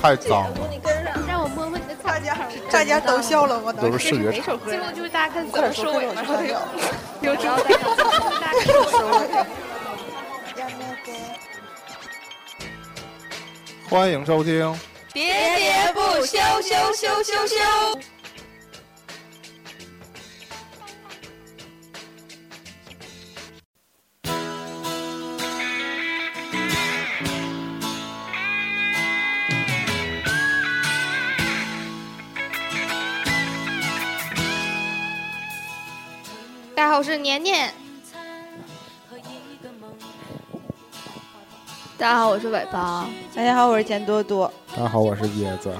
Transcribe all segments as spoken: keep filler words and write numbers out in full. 太脏了。你跟上，让我摸摸你的大家，大家都笑了，我都是视觉差。最后就是大家看怎么收尾嘛，然后有有主要大家大家收尾。欢迎收听。喋喋不休，休休休休。大家好，我是年年。大家好，我是尾巴。大家好，我是钱多多。大家好，我是椰子。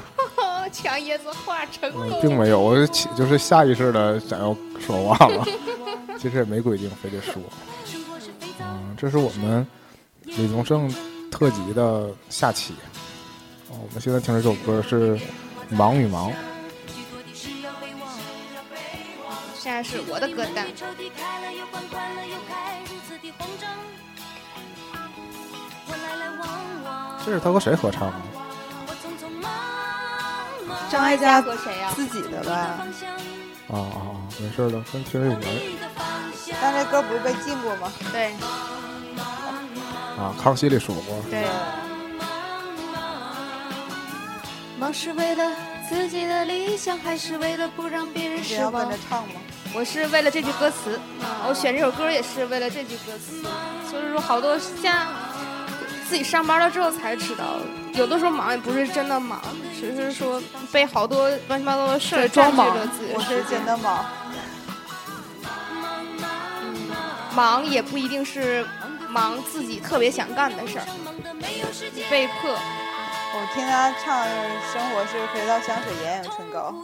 抢椰子话成功、嗯、并没有，我是就是下意识的想要说话了，其实也没规定非得说。嗯，这是我们李宗盛特辑的下期。哦，我们现在听这首歌是《忙与忙》。现在是我的歌单。这是他和谁合唱吗？张艾嘉和谁呀？自己的吧。哦哦，没事了，跟听有关。但这歌不是被禁过吗？对。啊，康熙里说过。对。忙是为了自己的理想，还是为了不让别人失望？你要跟着唱吗？我是为了这句歌词，我选这首歌也是为了这句歌词。就是说，好多像。自己上班了之后才知道，有的时候忙也不是真的忙，只是说被好多乱七八糟的事装忙着自己。我是真的忙、嗯，忙也不一定是忙自己特别想干的事儿，被迫。我听他唱《生活是肥皂、香水、眼影、唇膏》。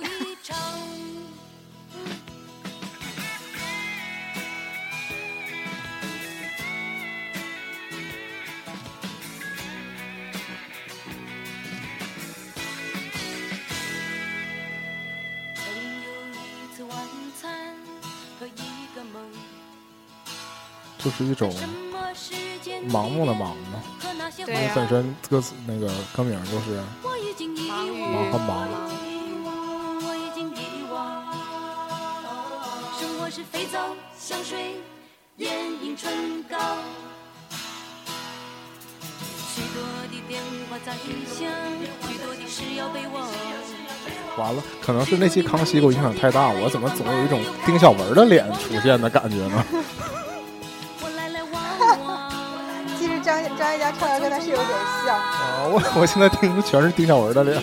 就是一种盲目的忙嘛，对呀、啊，本身歌词那个歌名就是忙和忙。生活是肥皂、香水、眼影、唇膏，许多的电话在响，许多的事要被忘。完了，可能是那期康熙给我影响太大，我怎么总有一种丁小文的脸出现的感觉呢？其实张张艾嘉唱的跟他是有点像。哦，我我现在听的全是丁小文的脸，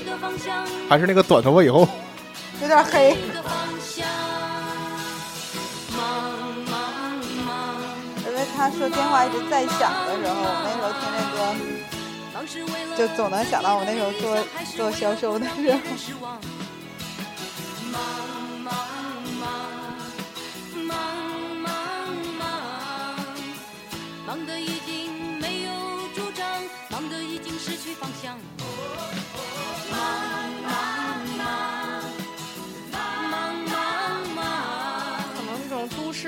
还是那个短头发以后有点黑。因为他说电话一直在响的时候，我那时候听那歌。就总能想到我那时候做做销售的时候。忙得已经没有主张，忙得已经失去方向。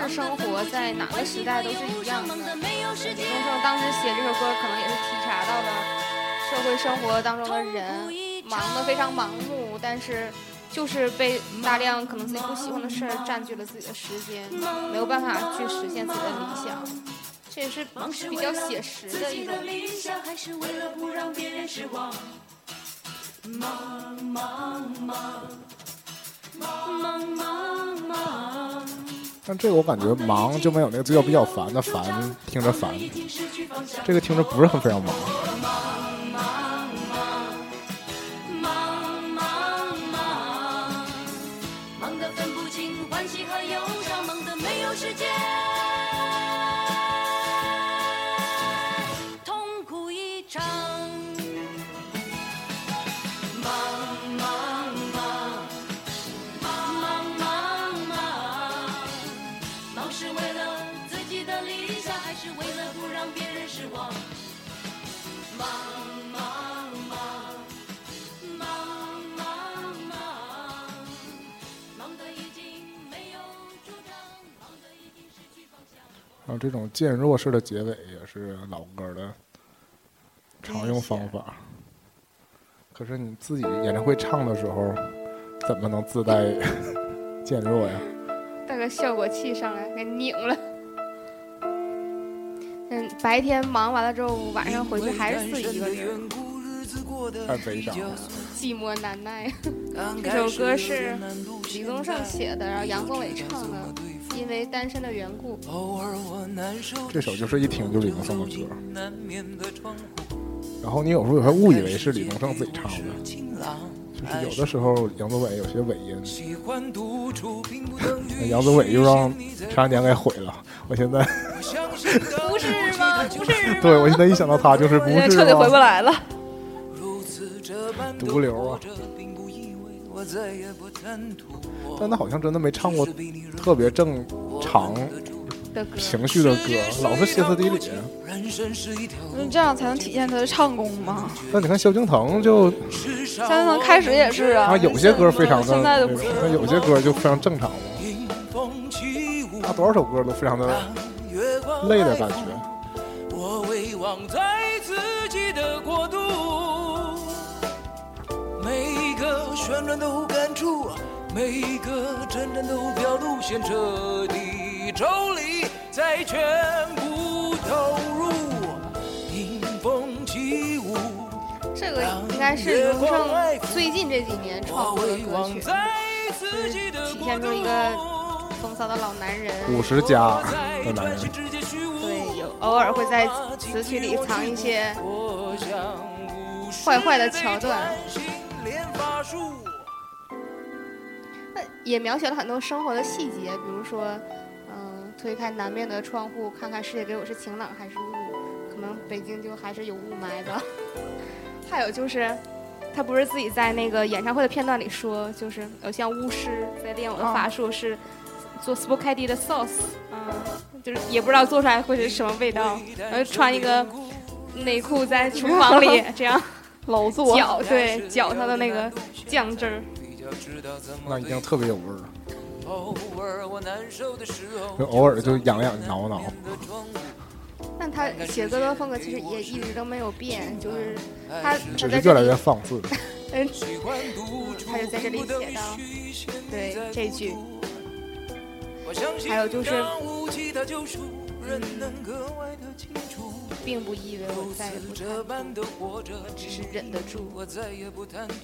生活在哪个时代都是一样的。李宗盛当时写这首歌，可能也是体察到了社会生活当中的人忙得非常盲目，但是就是被大量可能自己不喜欢的事占据了自己的时间，没有办法去实现自己的理想。这也是比较写实的一种。忙忙忙忙忙忙。但这个我感觉忙就没有那个嘴角比较烦的烦，听着烦，这个听着不是很非常忙。忙得分不清欢喜和忧伤，忙得没有时间，痛苦一场。然后这种渐弱式的结尾也是老歌的常用方法，可是你自己演唱会唱的时候怎么能自带渐弱呀？大概效果器上来给拧了。嗯，白天忙完了之后晚上回去还是自己一个人，太悲伤了，寂寞难耐。这首歌是李宗盛写的，然后杨宗纬唱的，因为单身的缘故。这首就是一听就李宗盛的歌，然后你有时候还误以为是李宗盛自己唱的，就是有的时候杨宗纬有些尾音，杨宗纬又让陈汉典给毁了。我现在不是吗？不是吗？对，我现在一想到他就是不是吗？彻底回不来了，毒瘤啊！但他好像真的没唱过特别正常情绪的歌，老是歇斯底里。这样才能体现他的唱功嘛。但你看萧敬腾就，萧敬腾开始也是啊，啊有些歌非常的，那有些歌就非常正常嘛。他多少首歌都非常的累的感觉。我为王在自己的国度，每一个旋转都感触，每一个真正都表露，先彻底抽离，再全部投入，迎风起舞。这个应该是李宗盛最近这几年创作的歌曲，就是体现出一个风骚的老男人，五十加的男人。对，有偶尔会在词曲里藏一些坏坏的桥段。那也描写了很多生活的细节，比如说，嗯，推开南面的窗户，看看世界给我是晴朗还是雾，可能北京就还是有雾霾的。还有就是，他不是自己在那个演唱会的片段里说，就是有像巫师在练我的法术，是做 spaghetti 的 sauce， 嗯，就是也不知道做出来会是什么味道，然后穿一个内裤在厨房里这样。老做搅，对，搅它的那个酱汁儿，那一定特别有味儿了。就偶尔就痒痒挠挠。但他写歌的风格其实也一直都没有变，就是他只是越来越放肆。嗯，他就在这里写到，对这句，还有就是，嗯。并不意味我再也不贪图，我只是忍得住。我再也不贪图，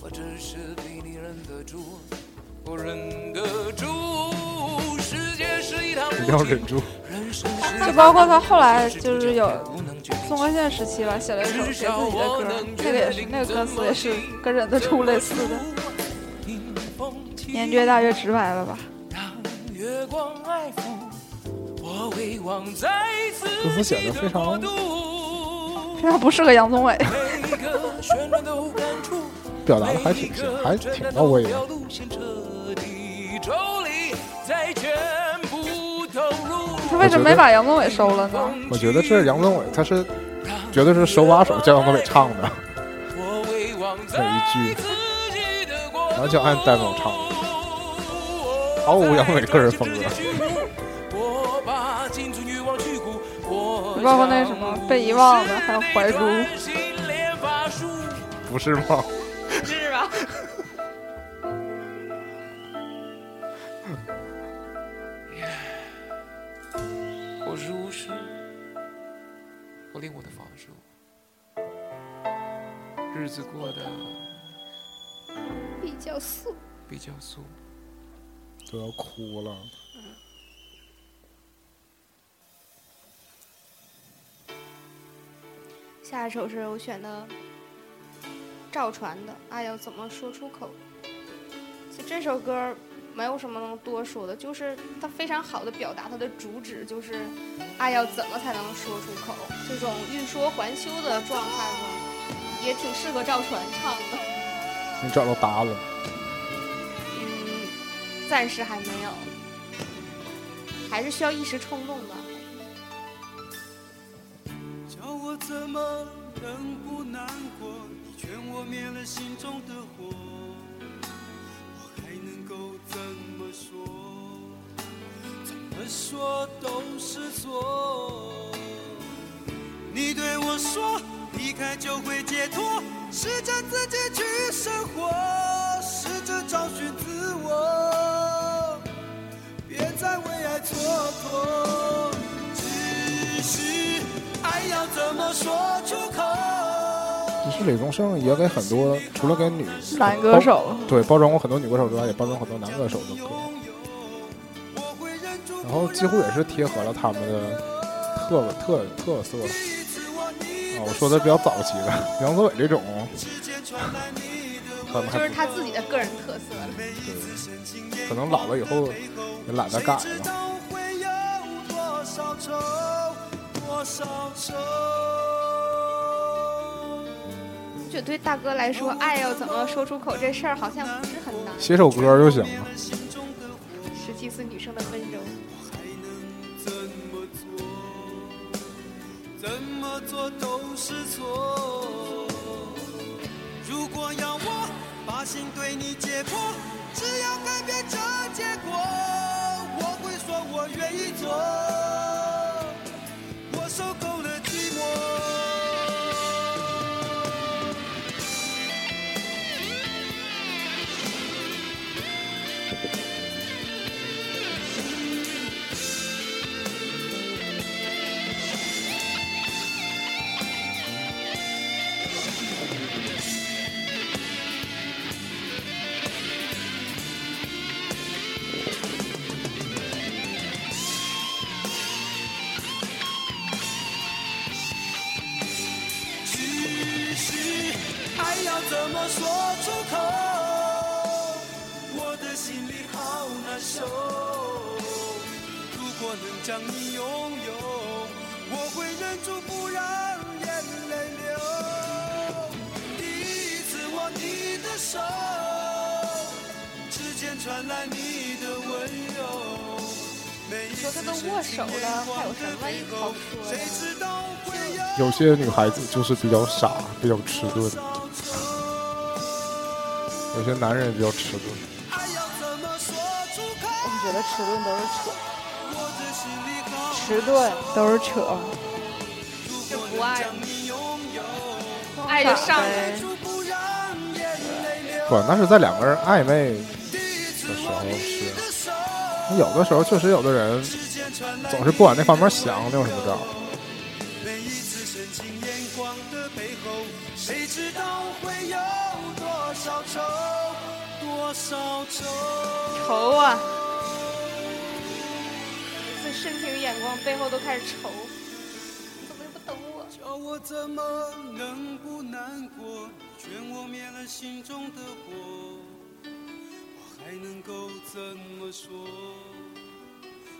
我只是比你忍得住，我忍得住。世界是一趟无尽，要忍住。就包括他后来就是有纵贯线时期吧，写了一首给自己的歌，那个也是，那个歌词也是跟忍得住类似的。年纪越大越直白了吧？月光爱抚。歌词写的非常非常不适合杨宗纬，表达的还挺还挺到位的。他为什么没把杨宗纬收了呢？我觉得这杨宗纬他是绝对是手把手教杨宗纬唱的每一句，然后就按 demo 唱，毫无杨宗纬个人风格。包括那什么被遗忘的，还有怀珠，不是吗？是吧？我是巫师，我练我的法术，日子过得比较素，比较素，都要哭了。下一首是我选的赵传的《爱要怎么说出口》。其实这首歌没有什么能多说的，就是它非常好的表达它的主旨，就是爱要怎么才能说出口。这种欲说还休的状态呢，也挺适合赵传唱的。你找到答案了？嗯，暂时还没有，还是需要一时冲动吧。我怎么能不难过，你劝我灭了心中的火，我还能够怎么说，怎么说都是错。你对我说，离开就会解脱，试着自己去生活，试着找寻自我，别再为爱蹉跎。只是爱要怎么说出口？其实李宗盛也给很多，除了给女男歌手，对，包装过很多女歌手之外，也包装很多男歌手的歌，然后几乎也是贴合了他们的特特特色。啊，我说的比较早期的梁子伟这种，就是他自己的个人特色了。对，可能老了以后也懒得改了。就对大哥来说，爱要怎么说出口这事儿好像不是很难，写首歌就行了。十七岁女生的温柔。怎么做都是错，如果要我把心对你解剖，只要改变这结果，我会说我愿意做，我受够了寂寞。让你拥有，我会忍住不让眼泪流。第一次握你的手，指尖传来你的温柔。你说他都握手了，还有什么好说的？有些女孩子就是比较傻，比较迟钝；有些男人也比较迟钝。我觉得迟钝都是蠢。迟钝都是扯，就不爱，爱就上来。不，那是在两个人暧昧的时候是。有的时候确实有的人总是不往那方面想，没有什么招。愁啊！深情眼光背后都开始愁，你怎么就不懂我？叫我怎么能不难过？劝我灭了心中的火，我还能够怎么说？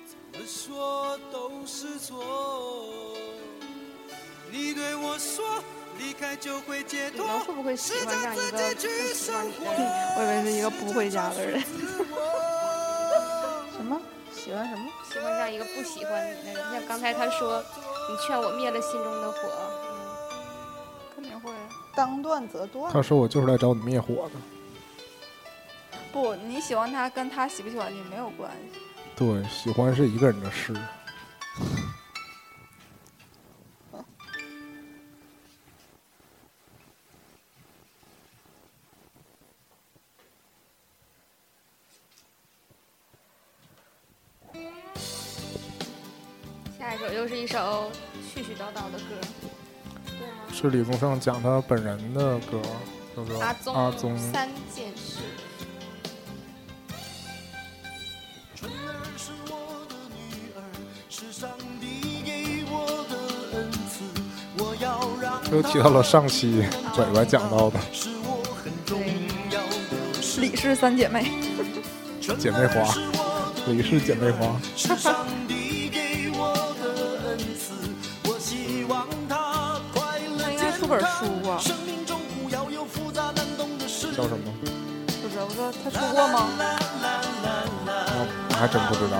怎么说都是错。你对我说，离开就会解脱。你们会不会喜欢这样一个不喜欢你的人？我以为是一个不回家的人。什么？喜欢什么？喜欢上一个不喜欢你的人，像刚才他说，你劝我灭了心中的火，嗯，肯定会当断则断。他说我就是来找你灭火的。不，你喜欢他跟他喜不喜欢你没有关系。对，喜欢是一个人的事。下一首又是一首絮絮叨叨的歌，对吗？是李宗盛讲他本人的歌，叫做《阿宗三件事》。春儿是我的女儿，是上帝给我的恩赐，我要让她。又提到了上期嘴巴讲到的，对，李氏三姐妹，姐妹花，李氏姐妹花。本书啊，叫什么？不知道，我说他出过吗？我还真不知道。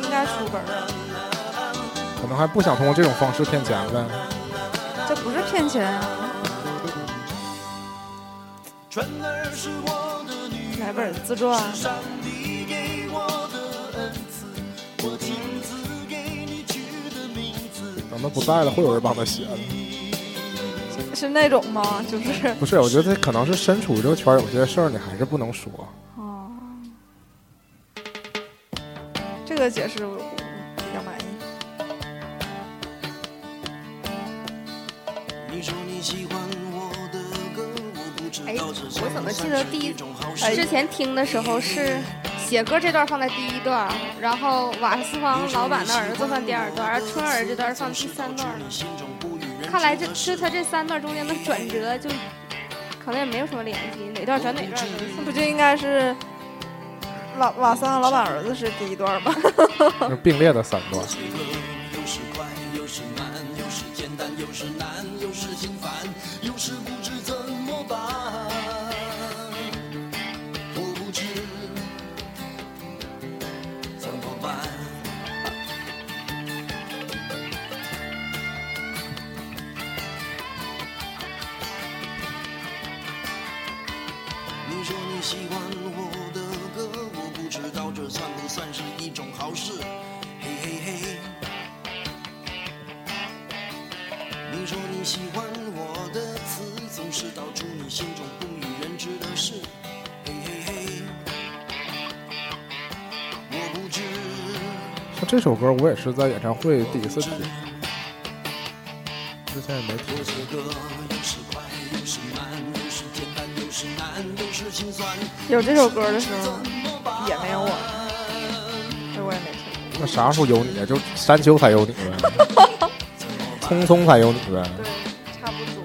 应该出本，可能还不想通过这种方式骗钱呗。这不是骗钱啊！来本自传。等他不在了，会有人帮他写的。是那种吗？就是不是？我觉得可能是身处这个圈，有些事儿你还是不能说。哦，这个解释我比较满意。你说你喜欢我的歌，我不知道这是。哎，我怎么记得第一之前听的时候是。写歌这段放在第一段，然后瓦斯方老板的儿子放第二段，而春儿这段放第三段。看来这就他这三段中间的转折，就可能也没有什么联系，哪段转哪段。那不就应该是老瓦斯方老板儿子是第一段吗？并列的三段。喜欢我的歌，我不知道这算不算是一种好事，嘿嘿嘿。你说你喜欢我的词，总是道出你心中不与人知的事，嘿嘿嘿。我不知。像这首歌，我也是在演唱会第一次听，之前也没听过。有这首歌的时候也没有我，这我也没听。那啥时候有你？就山丘才有你呗，匆匆才有你呗。对，差不多。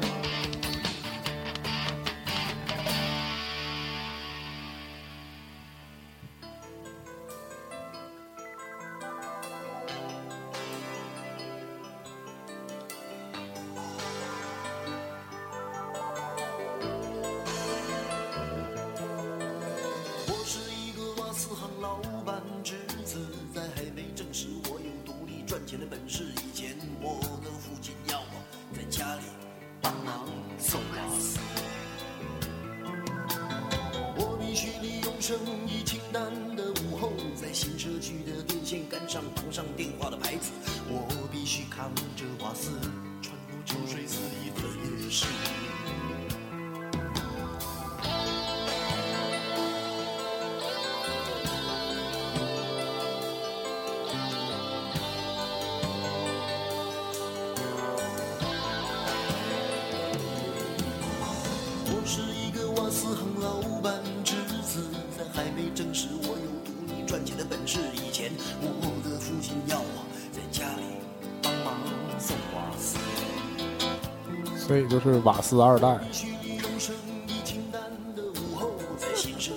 所以就是瓦斯二代，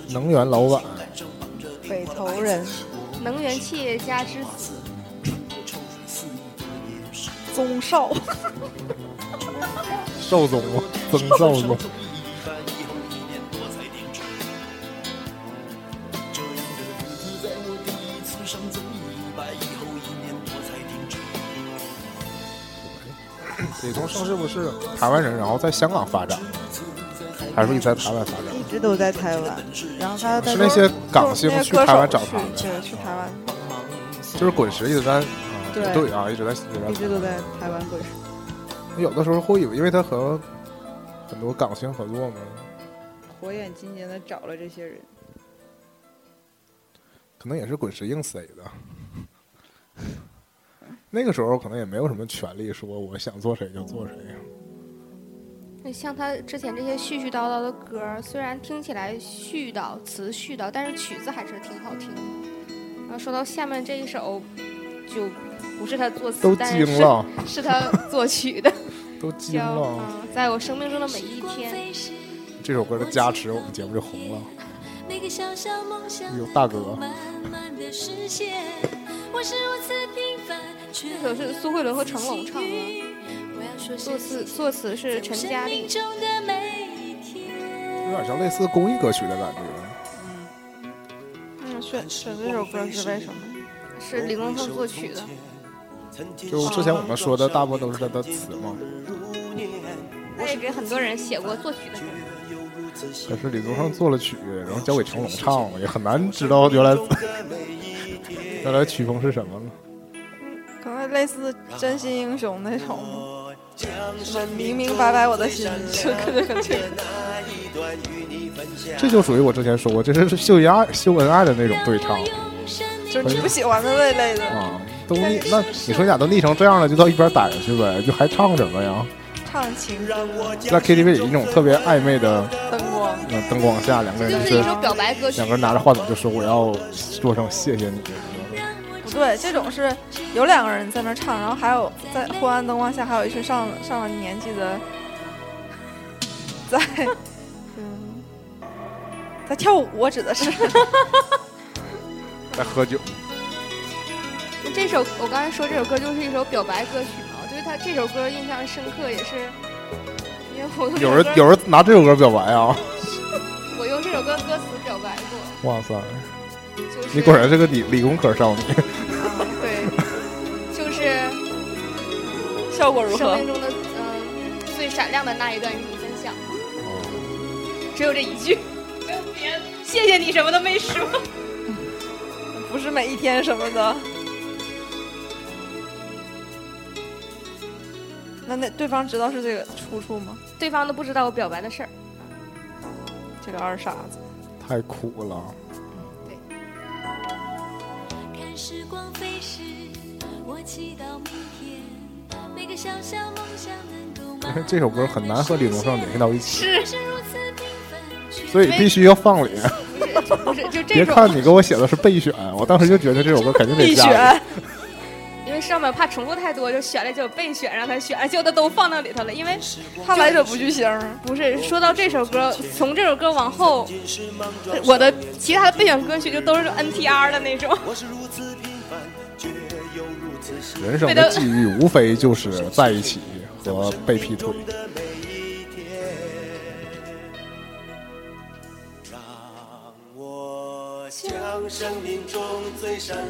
能源老板，北投人，能源企业家之子，宗寿，寿宗啊，曾寿宗。李宗盛是不是台湾人，然后在香港发展，还是一直在台湾发展？一直都在台湾，然后他是那些港星去台湾找他的，对，去台湾，就是滚石一直在，对、嗯、对啊，一直在，一直都在台湾滚石。有的时候会有，因为他和很多港星合作嘛，火眼金睛的找了这些人，可能也是滚石硬塞的。那个时候可能也没有什么权利说我想做谁就做谁。像他之前这些絮絮叨叨的歌，虽然听起来絮叨词絮叨，但是曲子还是挺好听的。然后说到下面这一首，就不是他作词，都惊了，但 是, 是他作曲的，都惊了、呃。在我生命中的每一天，这首歌的加持，我们节目就红了。有大哥。这首是苏慧伦和成龙唱的，作词作词是陈嘉丽，有点像类似公益歌曲的感觉。嗯，选选这首歌是为什么？是李宗盛作曲的。就之前我们说的大部分都是他的词嘛。他也给很多人写过作曲的歌。可是李宗盛做了曲，然后交给成龙唱了，也很难知道原来原来曲风是什么了。类似真心英雄那种明明白白我的心就跟着跟这个，这就属于我之前说过，这是秀恩秀恩爱的那种对唱，就是你不喜欢的那类的啊，都腻那你说你俩都腻成这样了，就到一边逮去呗，就还唱什么呀？唱情在 K T V 有一种特别暧昧的灯光，嗯，灯光下两个人就是一首表白歌曲，两个人拿着话筒就说我要说声谢谢你。不对，这种是有两个人在那唱，然后还有在昏暗灯光下还有一群上上了年纪的在嗯在跳舞，我指的是在喝酒。这首我刚才说这首歌就是一首表白歌曲嘛，我对他这首歌印象深刻，也是因为我有人有人拿这首歌表白啊，我用这首歌歌词表白过。哇塞，就是、你果然是个理理工科少女、啊、对，就是效果如何，生命中的、呃、最闪亮的那一段与你分享、哦、只有这一句，没有别的，谢谢你什么都没说，不是每一天什么的。那那对方知道是这个出处吗？对方都不知道我表白的事儿，这个二傻子太苦了。时光飞逝，我祈祷明天每个小小梦想能够。这首歌很难和李宗盛联系到一起，是，所以必须要放脸。不是，就这种。别看你给我写的是备选，我当时就觉得这首歌肯定得加。因为上面怕重复太多，就选了就备选，让他选，结果他都放到里头了。因为他来者不拒星。不是，说到这首歌，从这首歌往后，我的其他的备选歌曲就都是 N T R 的那种。人生的际遇无非就是在一起和被劈腿。让我将生命中最闪亮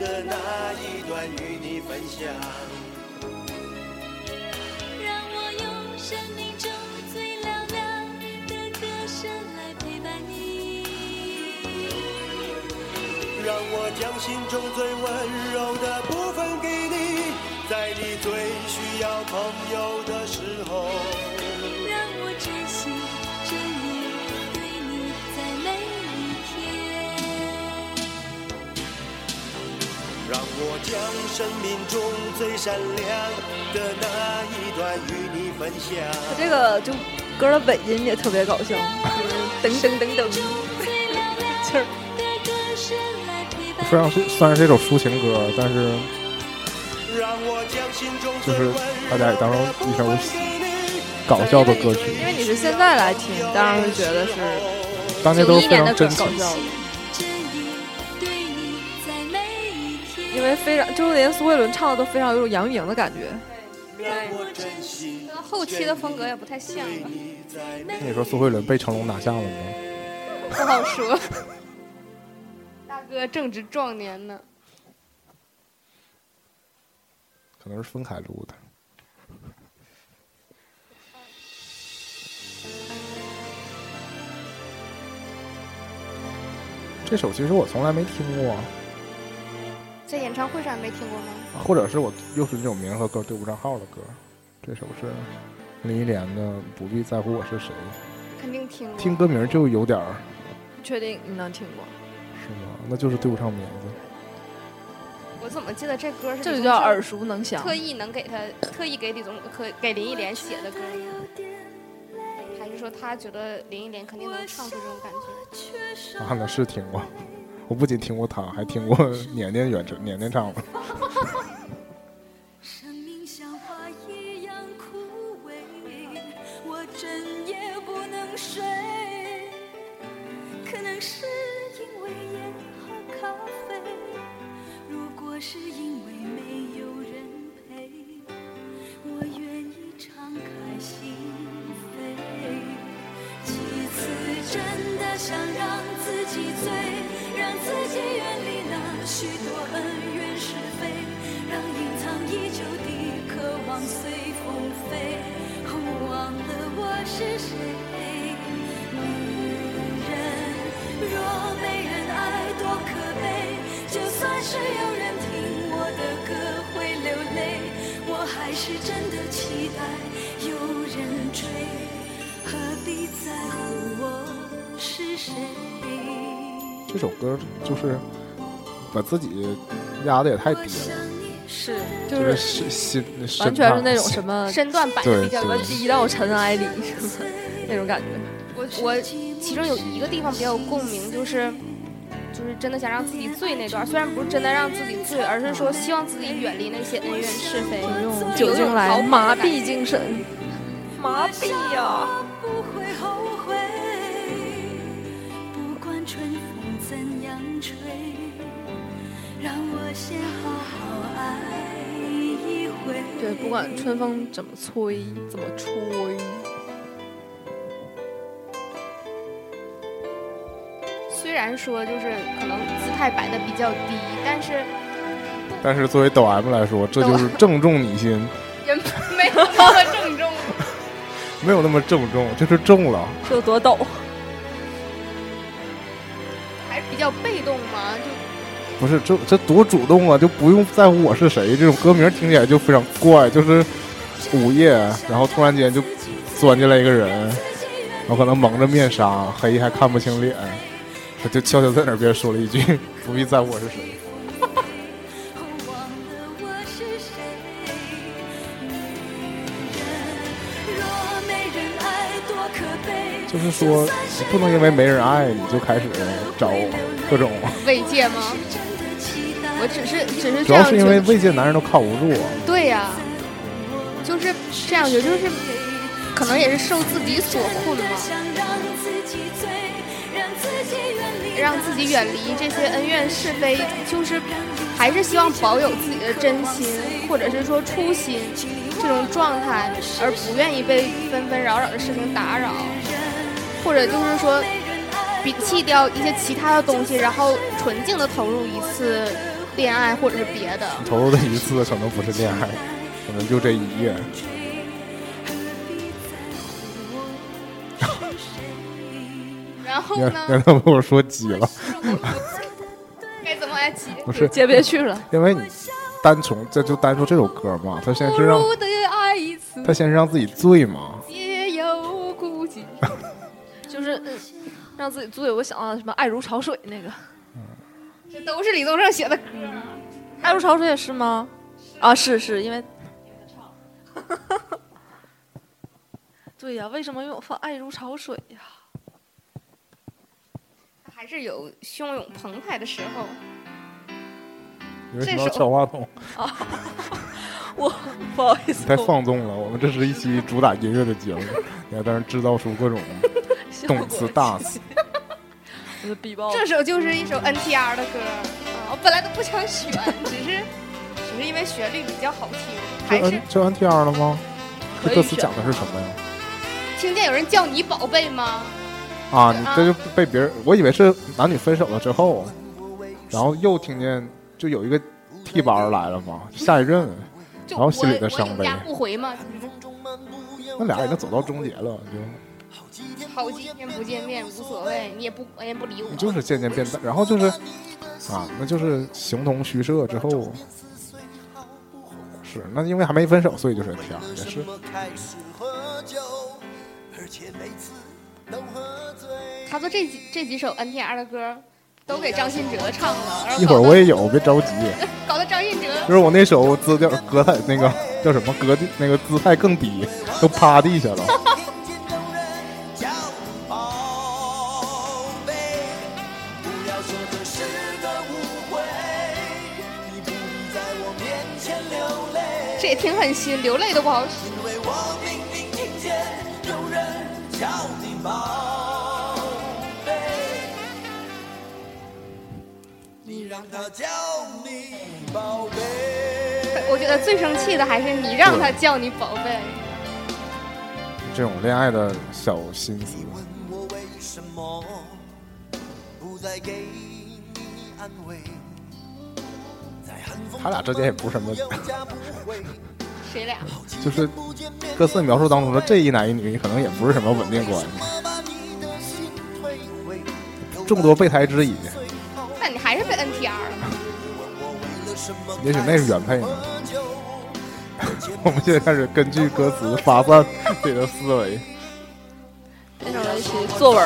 的那一段与你分享，让我用生命中最嘹亮的歌声来陪伴你，让我将心中最温柔的部分给你，在你最需要朋友的时候，让我珍惜真意对你在每一天，让我将生命中最闪亮的那一段与你分享。这个就歌的尾音也特别搞笑，噔噔噔噔气儿。虽然是虽然是一首抒情歌，但是就是大家也当成一首搞笑的歌曲。因为你是现在来听，当然会觉得是当年都是非常真搞笑的。因为非常就连苏慧伦唱的都非常有种杨钰莹的感觉。对，后期的风格也不太像了。那你说苏慧伦被成龙拿下了吗？不好说。大哥正值壮年呢，可能是分开录的。这首其实我从来没听过，在演唱会上没听过吗？或者是我又是这种名和歌对不上号的歌。这首是林忆莲的《不必在乎我是谁》，肯定听过，听歌名就有点儿。确定你能听过？是吗？那就是对不上名字。我怎么记得这歌是这就叫耳熟能详，特意能给他特意给李宗给林忆莲写的歌，还是说他觉得林忆莲肯定能唱出这种感觉啊？那是听过，我不仅听过他，还听过年年远程年年唱了。生命像花一样枯萎，我整夜不能睡，可能是因为烟和咖啡，如果是因为没有人陪，我愿意敞开心扉，几次真的想让自己醉，让自己远离那许多恩怨是非，让隐藏已久的渴望随风飞，哦，忘了我是谁。女人若有人追，何必在乎我是谁？这首歌就是把自己压得也太低了，是就是心、就是、完全是那种什么身段摆的比较低到尘埃里是吧？那种感觉。我我其中有一个地方比较有共鸣，就是就是真的想让自己醉那段，虽然不是真的让自己醉，而是说希望自己远离那些恩怨是非，用酒精来麻痹精神，麻痹呀、啊！对，不管春风怎么吹，怎么吹。虽然说就是可能姿态摆得比较低，但是但是作为抖 M 来说，这就是正中你心。也没有那么正中，没有那么正中，就是中了。这有多抖？还是比较被动嘛，就不是这这多主动啊，就不用在乎我是谁。这种歌名听起来就非常怪，就是午夜，然后突然间就钻进来一个人，然后可能蒙着面纱，黑还看不清脸。他就悄悄在那边说了一句：“不必在乎我是谁。”就是说，你不能因为没人爱你就开始找各种慰藉吗？我只是只是这样，主要是因为慰藉男人都靠不住。对呀、啊，就是这样觉得，就是可能也是受自己所困嘛。让自己远离这些恩怨是非，就是还是希望保有自己的真心，或者是说初心这种状态，而不愿意被纷纷扰扰的事情打扰，或者就是说摒弃掉一些其他的东西，然后纯净的投入一次恋爱或者是别的。投入的一次可能不是恋爱，可能就这一夜。然后呢？刚才跟我说挤了，该怎么来挤？不是，姐别去了。因为你单从这就单说这首歌嘛，他先是让他先是让自己醉嘛，也有顾忌，就是、嗯、让自己醉。我想到什么爱如潮水那个，嗯、这都是李宗盛写的歌、嗯。爱如潮水也是吗？啊，是是，因为。对呀、啊，为什么用放爱如潮水呀、啊？还是有汹涌澎湃的时候。你为什么要敲话筒啊？我不好意思，太放纵了。我们这是一期主打音乐的节目，你还在那制造出各种动词大词。这首就是一首 N T R 的歌，我本来都不想选，只是只是因为旋律比较好听。还是这 N T R 了吗？这歌词讲的是什么呀？听见有人叫你宝贝吗？啊，你这就被别人，我以为是男女分手了之后，然后又听见就有一个替班来了嘛，下一任，然后心里的伤悲。就我我不回嘛，那俩已经走到终结了，就好几天不见面无所谓，你也不也不理我，就是渐渐变淡，然后就是啊，那就是形同虚设之后，是那因为还没分手，所以就是天也是。他做这几这几首 N T R 的歌都给张信哲唱了，一会儿我也有，别着急。搞得张信哲就是我那首姿调格态那个叫什么格那个姿态更低，都趴地下了。这也挺狠心，流泪都不好使。叫你宝贝，你让他叫你宝贝。我觉得最生气的还是你让他叫你宝贝，这种恋爱的小心思。你问我为什么不再给你安慰，他俩之间也不是什么谁俩？就是歌词描述当中的这一男一女，可能也不是什么稳定关系，众多备胎之一。那你还是被 N T R 了？也许那是原配呢。我们现在开始根据歌词发散自己的思维，变成了一些作文。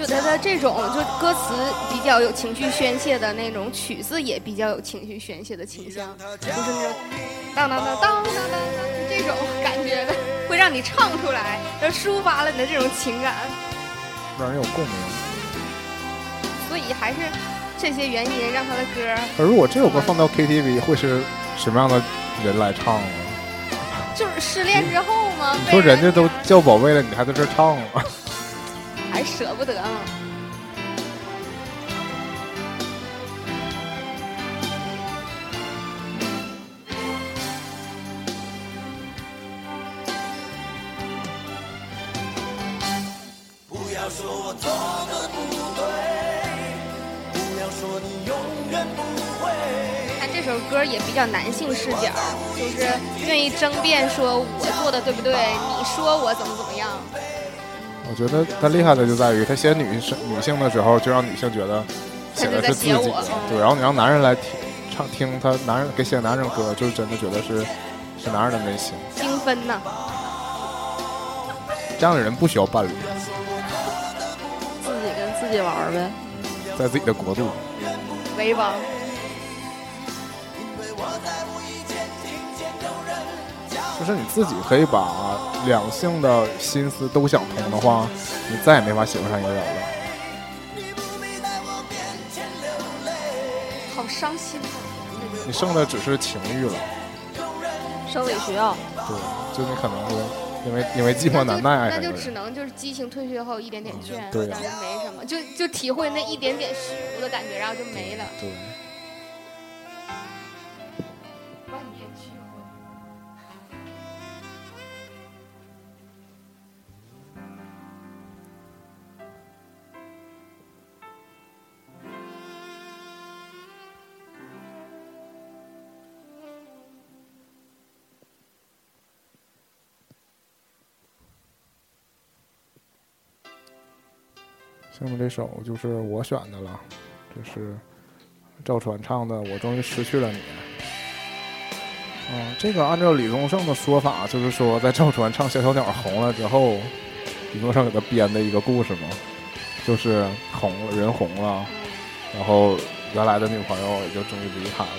我觉得他这种就歌词比较有情绪宣泄的那种，曲子也比较有情绪宣泄的倾向，就是那种当当当当当当这种感觉的，会让你唱出来，然后抒发了你的这种情感，让人有共鸣。所以还是这些原因让他的歌。可如果这首歌放到 K T V 会是什么样的人来唱呢？就是失恋之后吗？你说人家都叫宝贝了，你还在这唱吗？还舍不得啊。不要说我做的不对，不要说你永远不会。但这首歌也比较男性视角，就是愿意争辩说我做的对不对，你说我怎么怎么样。我觉得他厉害的就在于他写女女性的时候，就让女性觉得写的是自己，对，然后你让男人来听唱听他男人给写男人歌，就是真的觉得是是男人的内心。精分呢？这样的人不需要伴侣，自己跟自己玩呗，在自己的国度，为王。就是你自己可以把两性的心思都想通的话，你再也没法喜欢上一个人了。好伤心啊！你剩的只是情欲了，生理需要。对，就你可能会因为因为寂寞难耐爱上一个人，那就只能就是激情退却后一点点倦，嗯、对、啊，没什么，就就体会那一点点虚无的感觉，然后就没了。对。对下面这首就是我选的了，这是赵传唱的《我终于失去了你》。嗯，这个按照李宗盛的说法，就是说在赵传唱《小小鸟》红了之后，李宗盛给他编的一个故事嘛，就是红了，人红了，然后原来的女朋友也就终于离开了。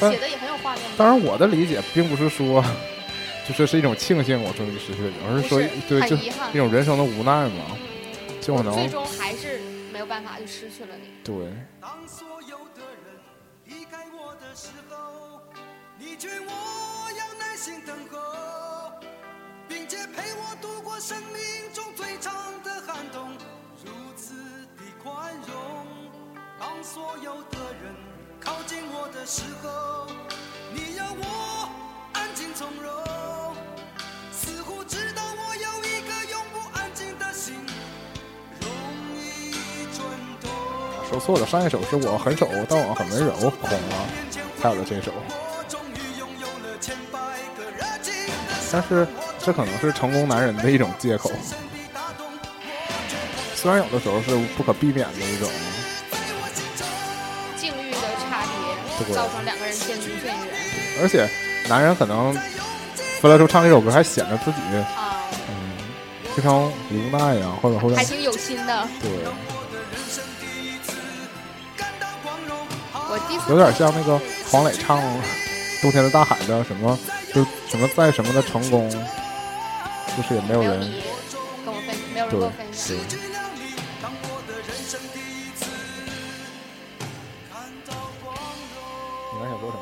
嗯，写的也很有画面。当然，我的理解并不是说。就是是一种庆幸，我终于失去了你，而是说对，就一种人生的无奈嘛。就能最终还是没有办法，就失去了你。对。当所有的人离开我的时候，你劝我要耐心等候，并且陪我度过生命中最长的寒冬，如此的宽容。当所有的人靠近我的时候，你要我安静从容。说错了，上一首是我很手，但我很温柔，红了，还有了这首。但是这可能是成功男人的一种借口，虽然有的时候是不可避免的一种境遇的差别，造成两个人渐行渐远。而且男人可能分了之后唱这首歌，还显得自己、嗯、非常无奈呀、啊，或者或者还挺有心的，对。有点像那个黄磊唱《冬天的大海》的什么，就什么在什么的成功，就是也没有人跟我分，没有人跟我分析。你刚想说什么？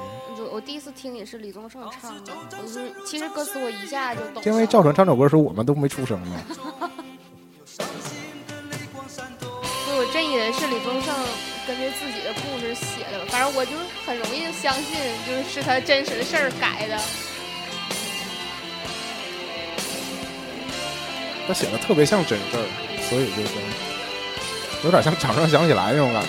我第一次听也是李宗盛唱的，我就是其实歌词我一下就懂了。因为赵传唱这首歌的时候，我们都没出生呢。所以我真以为是李宗盛。根据自己的故事写的，反正我就很容易相信，就是是他真实的事儿改的。它显得特别像真事儿，所以就是有点像掌声响起来那种感觉。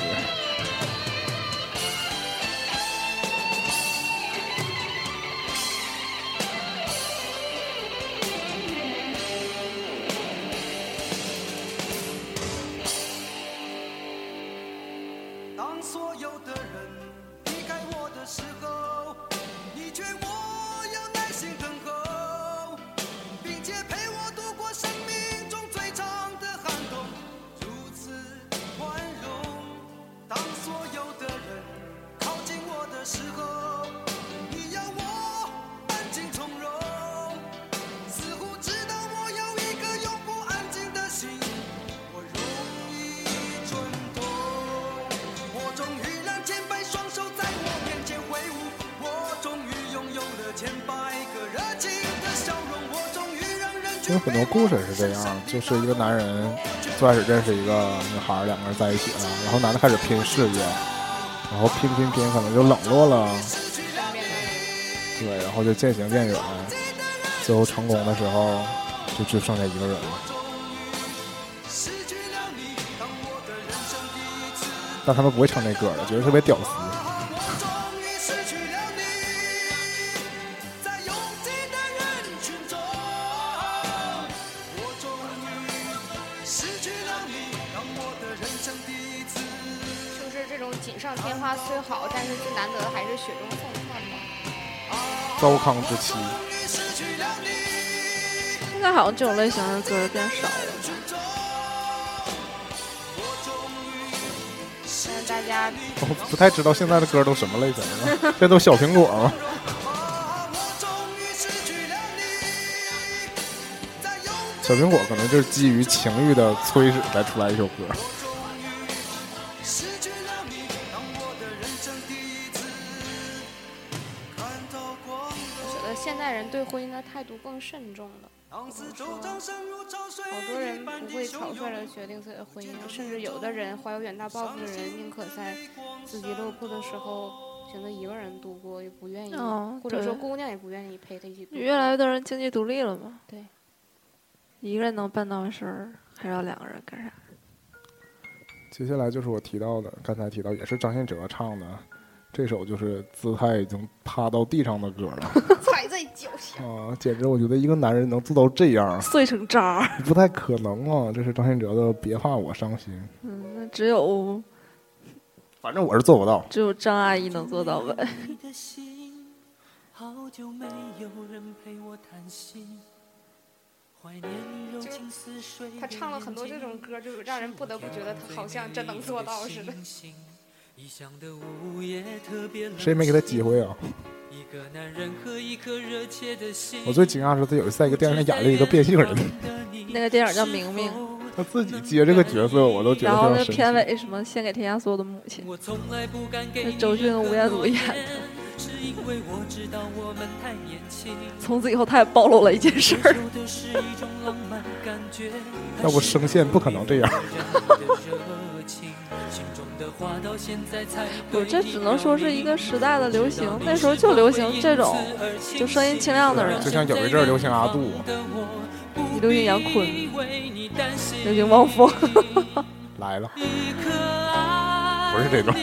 很多故事是这样，就是一个男人最开始认识一个女孩，两个人在一起了，然后男的开始拼事业，然后拼拼拼可能就冷落了，对，然后就渐行渐远，最后成功的时候就只剩下一个人了。但他们不会唱这歌的，觉得特别屌丝。高亢之期，现在好像这种类型的歌变少了，但大家我、哦、不太知道现在的歌都什么类型了，这都小苹果吗？小苹果可能就是基于情欲的催使才出来一首歌。态度更慎重了，好多人不会草率地决定自己的婚姻，甚至有的人怀有远大抱负的人，宁可在自己落魄的时候选择一个人度过，也不愿意、哦、或者说姑娘也不愿意陪他一起度过。越来越多人经济独立了嘛，对，一个人能办到的事儿，还要两个人干啥？接下来就是我提到的，刚才提到也是张信哲唱的这首，就是姿态已经趴到地上的歌了。踩在脚下啊！简直，我觉得一个男人能做到这样，碎成渣，不太可能啊！这是张信哲的《别怕我伤心》。嗯，那只有，反正我是做不到，只有张阿姨能做到呗。就是他唱了很多这种歌，就让人不得不觉得他好像真能做到似的。谁没给他机会啊？我最惊讶的是他有一次在一个电影里演了一个变性人，那个电影叫《明明》，他自己接这个角色，我都觉得非常神奇。然后那片尾什么献给天下所有的母亲，那周迅和吴彦祖演的。从此以后他也暴露了一件事儿，要不声线不可能这样。我这只能说是一个时代的流行，那时候就流行这种就声音清亮的人，就像有一阵流行阿杜，流行杨坤，流行汪峰来了，不是这段。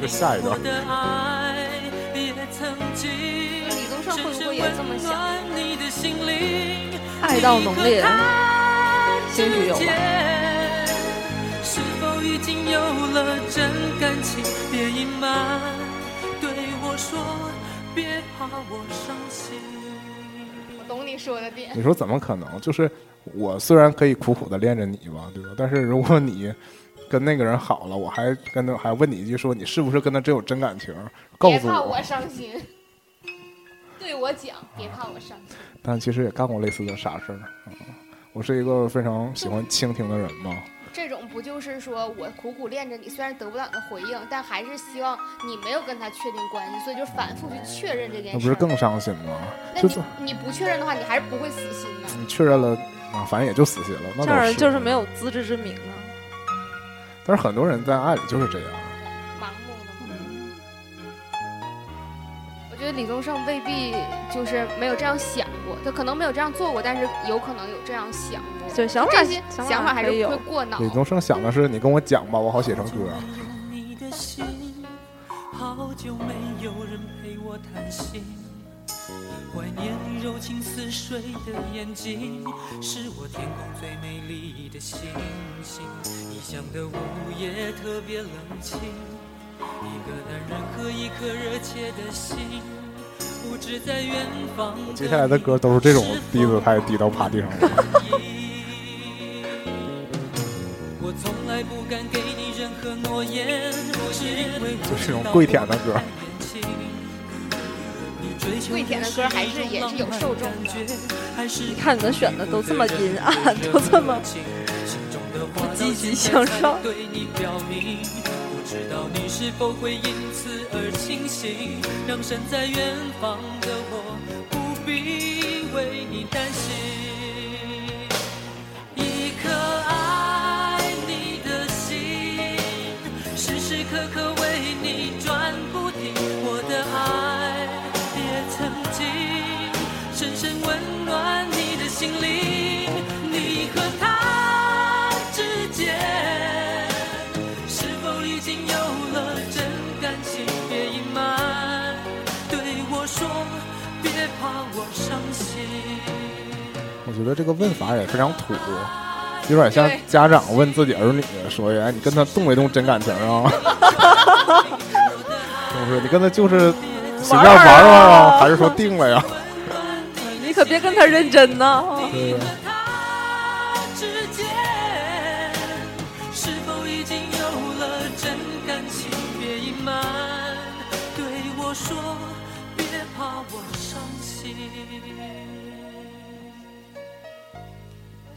这下一段李宗盛会不会也这么想？爱到浓烈兴许有吧。是否已经有了真感情？别隐瞒，对我说，别怕我伤心。我懂你说的点。你说怎么可能？就是我虽然可以苦苦的恋着你吧，对吧？但是如果你跟那个人好了，我还跟他还问你一句说，你是不是跟他真有真感情？告诉我，别怕我伤心。对我讲，别怕我伤心。啊、但其实也干过类似的傻事儿。嗯，我是一个非常喜欢倾听的人嘛。这种不就是说我苦苦恋着你，虽然得不到你的回应，但还是希望你没有跟他确定关系，所以就反复去确认这件事。那不是更伤心吗？那你、就是、你不确认的话，你还是不会死心的。你确认了啊，反正也就死心了。那这人就是没有自知之明啊。但是很多人在爱里就是这样，盲目的。嗯、我觉得李宗盛未必就是没有这样想过，他可能没有这样做过，但是有可能有这样想过。对，想法想法还是会过脑。李宗盛想的是你跟我讲吧，我好写成歌。好久没有人陪我谈心，怀念柔情似水的眼睛，是我天空最美丽的星星。异乡的午夜特别冷清，一个男人和一颗热切的心，不知在远方。接下来的歌都是这种低子，他也低到趴地上了。我从来不敢给你任何诺言，是因为就是这种跪舔的歌。跪舔的歌还是也是有受众的。你看你们选的都这么阴暗、啊，都这么不积极向上。知道你是否会因此而清醒，让身在远方的我不必为你担心。一颗爱你的心，时时刻刻为你转不停，我的爱也曾经深深温暖你的心灵。你和他之间我觉得这个问法也非常土，有点像家长问自己儿女说：“哎，你跟他动没动真感情啊？”是不是？你跟他就是随便玩玩啊，还是说定了呀？你可别跟他认真呢。对呀。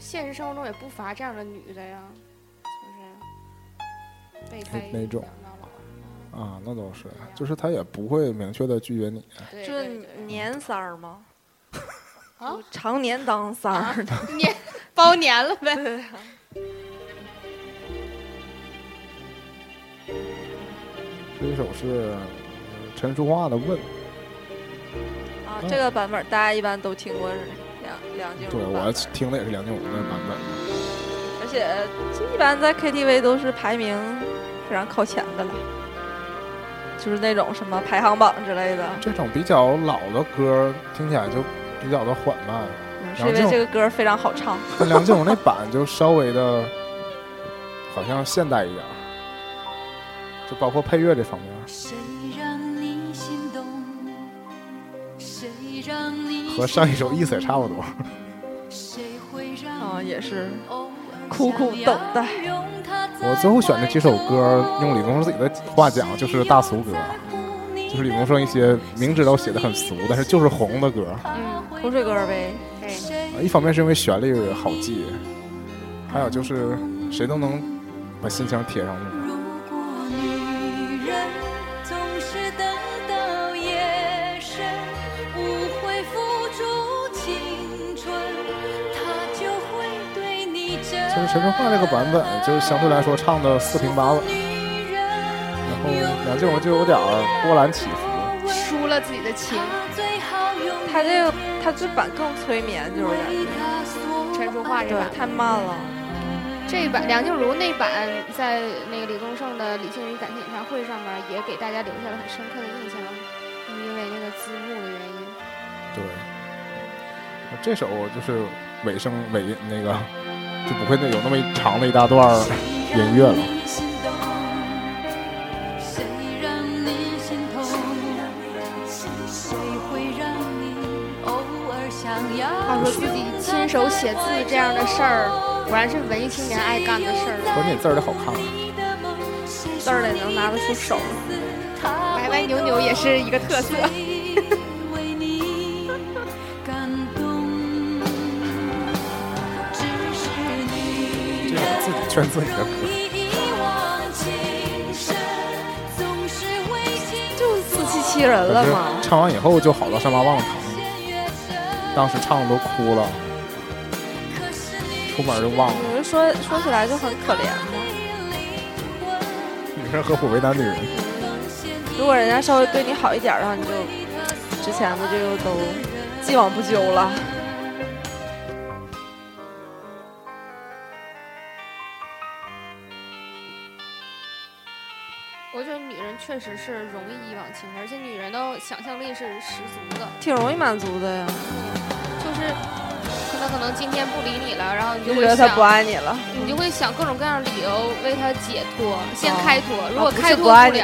现实生活中也不乏这样的女的呀，就是备胎那种啊，那倒是，就是她也不会明确的拒绝你，就是年三儿吗？啊，常年当三儿的，年包年了呗。这首是陈淑桦的《问》啊，这个版本大家一般都听过是。梁静茹，对，我听的也是梁静茹的版本，而且一般在 K T V 都是排名非常靠前的了，就是那种什么排行榜之类的。这种比较老的歌听起来就比较的缓慢，嗯、是因为这个歌非常好唱。梁静茹那版就稍微的，好像现代一点，就包括配乐这方面。谁让你心动？谁让你？和上一首意思也差不多啊，也是苦苦等待。我最后选的几首歌用李宗盛自己的话讲就是大俗歌，就是李宗盛一些明知道写的很俗但是就是红的歌，嗯，口水歌呗。一方面是因为旋律好记，还有就是谁都能把心情贴上去。陈淑桦这个版本就是相对来说唱的四平八稳，然后梁静茹就有点波澜起伏，输了自己的情。他这个他这版更催眠，就是感觉陈淑桦这版太慢了。这一版梁静茹那版在那个李宗盛的《理性与感情》演唱会上面也给大家留下了很深刻的印象，因为那个字幕的原因。对，这首就是尾声尾那个。就不会有那么一长的一大段音乐了。他说自己亲手写字这样的事儿，果然是文艺青年爱干的事儿。关键字儿得好看，字儿得能拿得出手，歪歪扭扭也是一个特色。自己劝自己的歌，就自欺欺人了嘛。唱完以后就好到山巴望的疼，当时唱的都哭了，出门就忘了。我就说说起来就很可怜嘛。女人何苦为难女人？如果人家稍微对你好一点，然后你就之前的就都既往不咎了。我觉得女人确实是容易一往情深，而且女人的想象力是十足的，挺容易满足的呀。嗯、就是可能可能今天不理你了，然后你就会想就觉得他不爱你了，你就会想各种各样的理由为他解脱，先开脱。哦、如果开脱不了，啊、不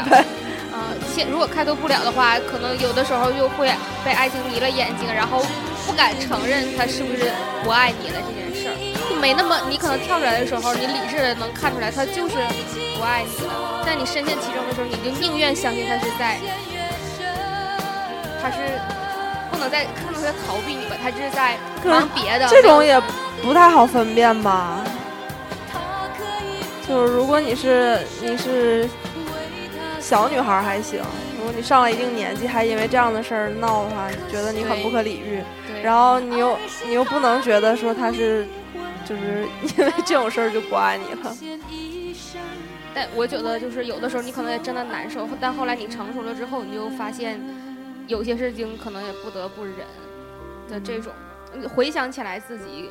呃，先如果开脱不了的话，可能有的时候就会被爱情迷了眼睛，然后不敢承认他是不是不爱你了这件事儿。就没那么，你可能跳出来的时候，你理智的能看出来他就是不爱你了，但你深陷其中的时候，你就宁愿相信他是在，他是不能再看到他逃避你吧，他就是在忙别的。这种也不太好分辨吧？就是如果你是你是小女孩还行，如果你上了一定年纪还因为这样的事儿闹的话，觉得你很不可理喻，然后你又你又不能觉得说他是。就是因为这种事儿就不爱你了，但我觉得就是有的时候你可能也真的难受，但后来你成熟了之后，你就发现有些事情可能也不得不忍的这种，回想起来自己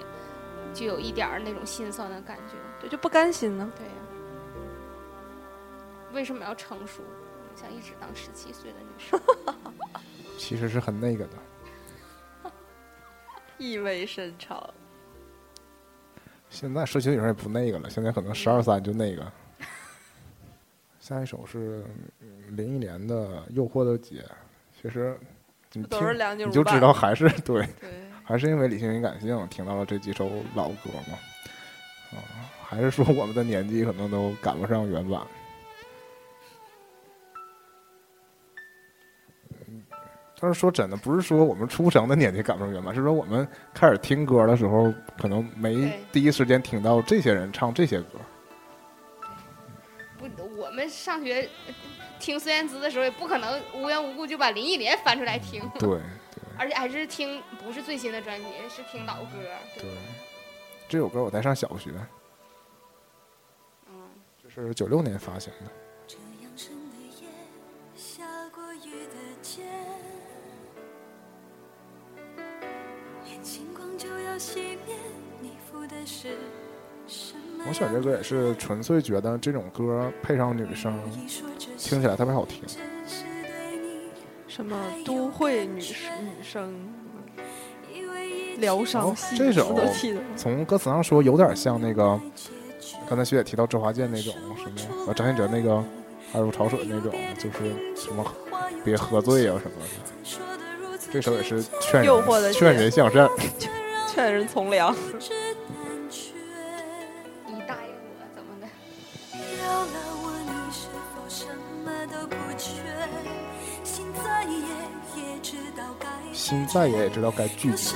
就有一点那种心酸的感觉，对，就不甘心呢。对呀、啊，为什么要成熟？想一直当十七岁的女生，其实是很那个的，意味深长。现在十七岁也不那个了，现在可能十二三就那个。下一首是林忆莲的《诱惑的姐》，其实你听你就知道还是对，还是因为理性与感性听到了这几首老歌嘛。啊，还是说我们的年纪可能都赶不上原版。但是说真的，不是说我们出生的年纪赶不上原版，是说我们开始听歌的时候，可能没第一时间听到这些人唱这些歌。不，我们上学听孙燕姿的时候，也不可能无缘无故就把林忆莲翻出来听。对，对，而且还是听不是最新的专辑，是听老歌。对，对，这首歌我在上小学，嗯，这是九六年发行的。我选这歌也是纯粹觉得这种歌配上女生听起来特别好听，什么都会女生疗伤系、哦、这首从歌词上说有点像那个刚才学姐提到周华健那种什么、啊、张信哲那个爱如潮水那种，就是什么别喝醉啊什么的。这首也是劝人劝人向善，劝人从良。你答应我怎么的？有了我，你是否什么都不缺？心在也也知道该，心在也也知道该拒绝。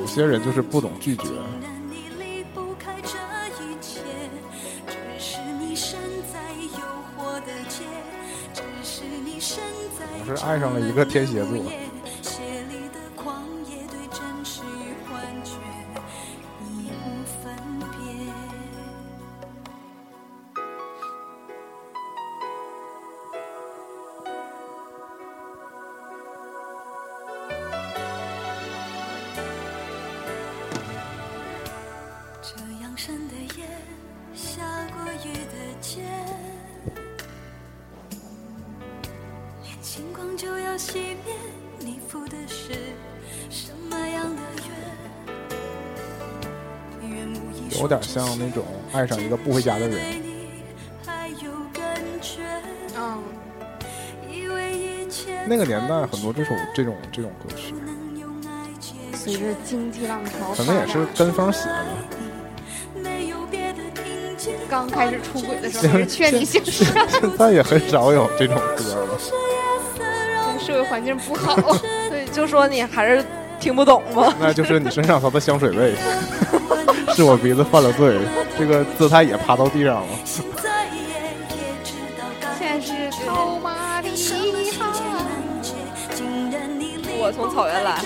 有些人就是不懂拒绝。我是爱上了一个天蝎座。有点像那种爱上一个不回家的人。嗯，那个年代很多这首这种这种歌曲，随着经济浪潮，可能也是跟风写的。刚开始出轨的时候，还是劝你行事。现在也很少有这种歌了。社会环境不好，对，就说你还是听不懂吗？那就是你身上它的香水味。是我鼻子犯了罪，这个姿态也趴到地上了。现在是超马里哈，我从草原来。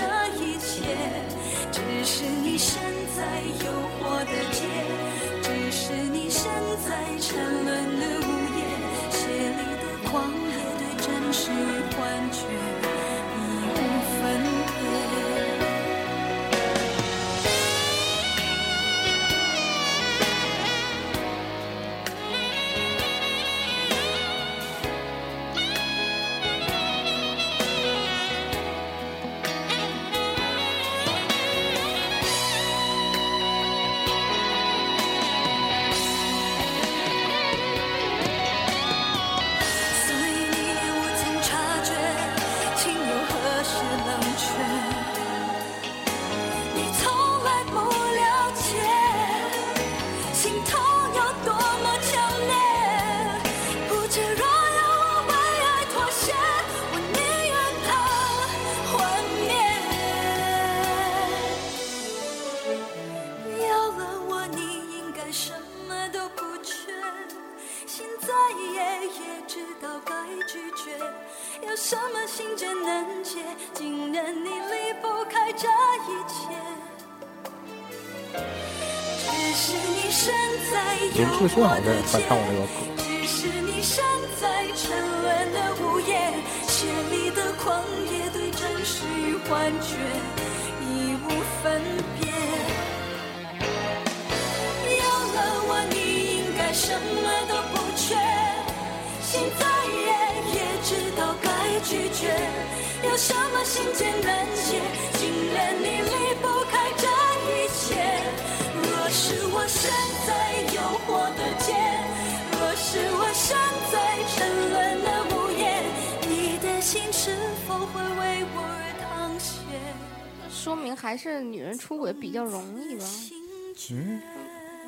再也也知道该拒绝，有什么心结难解，竟然你离不开这一切。只是你身在游过的街，只是你身在沉沦的午夜，血里的狂野对真实与幻觉已无分别。有了我你应该什么都不缺，现在也也知道该拒绝，有什么心结难解，竟然你离不开这一切。是我身在诱惑的街，若是我身在沉沦的午夜，你的心是否会为我而淌血。说明还是女人出轨比较容易吧。嗯，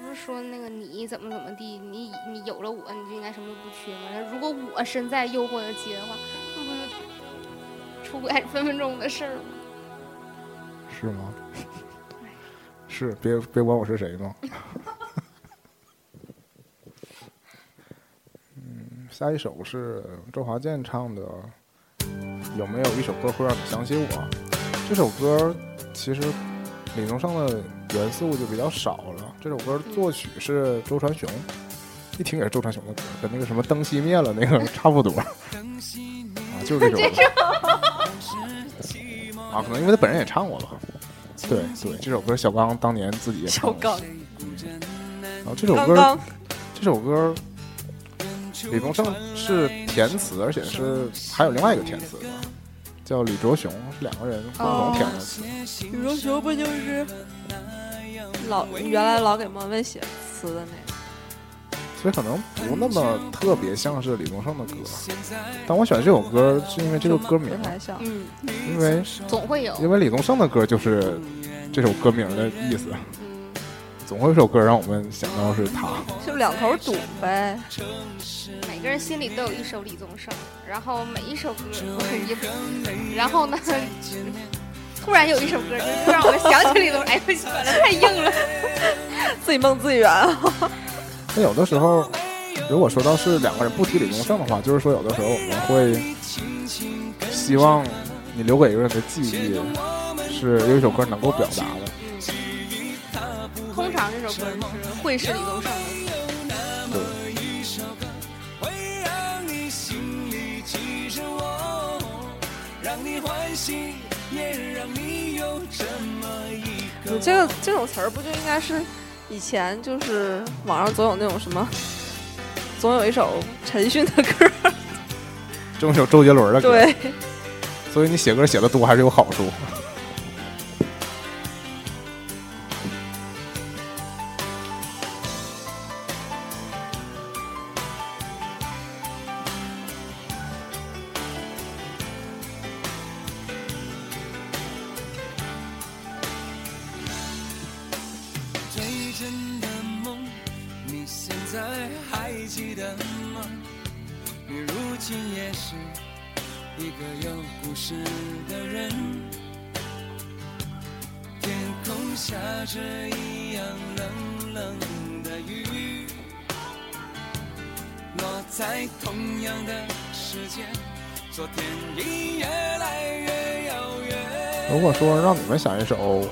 不是说那个你怎么怎么地，你你有了我你就应该什么都不缺吗？如果我身在诱惑的街的话，那不就出轨分分钟的事儿吗？是吗？是，别别管我是谁呢。嗯，下一首是周华健唱的《有没有一首歌会让你想起我》。这首歌其实李宗盛的元素就比较少了。这首歌作曲是周传雄，一听也是周传雄的歌，跟那个什么灯熄灭了那个差不多。啊，就是这首歌。啊，可能因为他本人也唱过吧。对对，这首歌小刚当年自己也唱过。小刚，然后这首歌，刚刚这首歌李宗盛是填词，而且是还有另外一个填词的，叫李卓雄，是两个人共同填的词。哦、李卓雄不就是老原来老给莫文蔚写词的那个？所以可能不那么特别像是李宗盛的歌，但我选这首歌是因为这个歌名，嗯，因为总会有，因为李宗盛的歌就是这首歌名的意思，嗯，总会有首歌让我们想到是他，就两头堵呗。每个人心里都有一首李宗盛，然后每一首歌，然后呢，突然有一首歌就让我们想起李宗盛，哎不行，太硬了，自己梦自远。那有的时候如果说到是两个人不提李宗盛的话，就是说有的时候我们会希望你留给一个人的记忆是有一首歌能够表达的，嗯，通常这首歌是会是李宗盛的。对，你这个这种词儿不就应该是以前就是网上总有那种什么，总有一首陈奕迅的歌，总有一首周杰伦的歌。对，所以你写歌写的多还是有好处。你们想一首，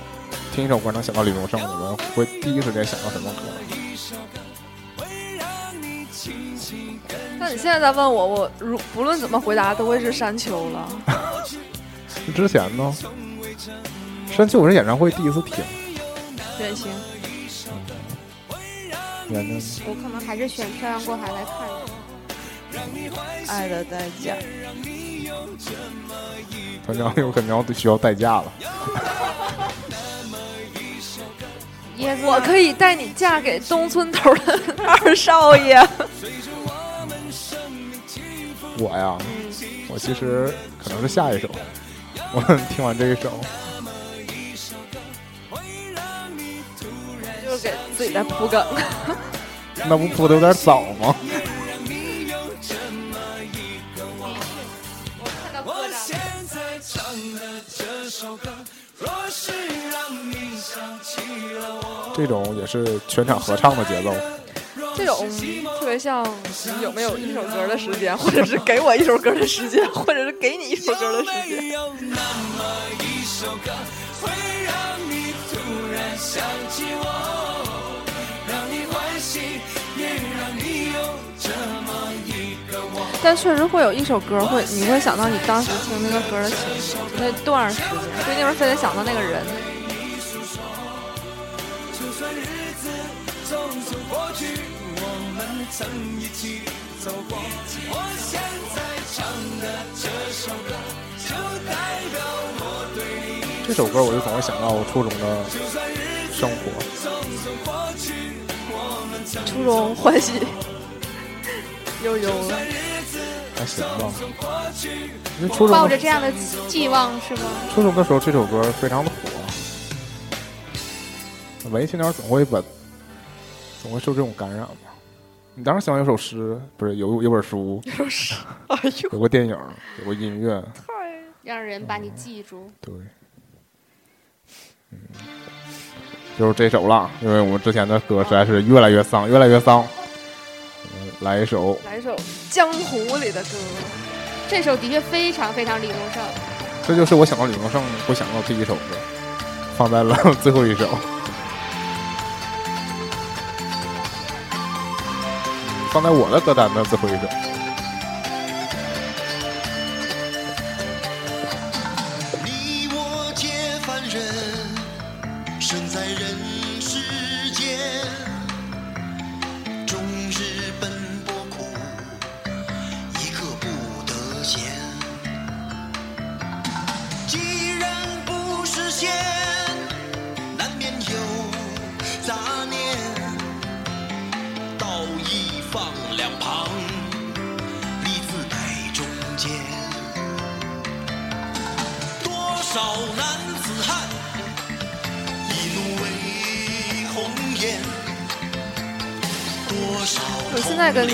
听一首歌能想到李宗盛，你们会第一时间想到什么歌？那你现在在问我，我如不论怎么回答都会是山丘了。之前呢？山丘我是演唱会第一次听。远行。嗯，我可能还是选《漂洋过海》来看。爱的代价。团长有可能需要代驾了。我可以带你嫁给东村头的二少爷。我呀，我其实可能是下一首。我听完这一首，就是给自己在铺梗。那不铺的有点早吗？这种也是全场合唱的节奏，这种特别像有没有一首歌的时间，或者是给我一首歌的时间，或者是给你一首歌的时间。有没有那么一首歌会让你突然想起我，让你欢喜，也让你有这么一个我。但确实会有一首歌会你会想到你当时听那个歌的情绪，那段时间不一定是非得想到那个人。曾一起走过，我现在唱的这首歌就代表我对你。这首歌我就总会想到我初中的生活，初中欢喜悠悠了，还行吧。抱着这样的寄望是吗？初中的时候这首歌非常的火，文艺青年总会把总会受这种感染吧。你当时想有首诗，不是有有本书，有首诗，哎呦，有个电影，有个音乐，太让人把你记住。嗯、对，嗯，就是这首了，因为我们之前的歌实在是越来越丧，越来越丧。嗯、来一首，来一首江湖里的歌，这首的确非常非常李宗盛。这就是我想到李宗盛会想到第一首歌，放在了最后一首。放在我的歌单的最后一首，你我皆凡人，身在人世间，终日奔波苦，一刻不得闲。既然不实现，难免有杂念，道义放两旁，你自摆中间。多少男子汉，一路为红颜。多少我现在跟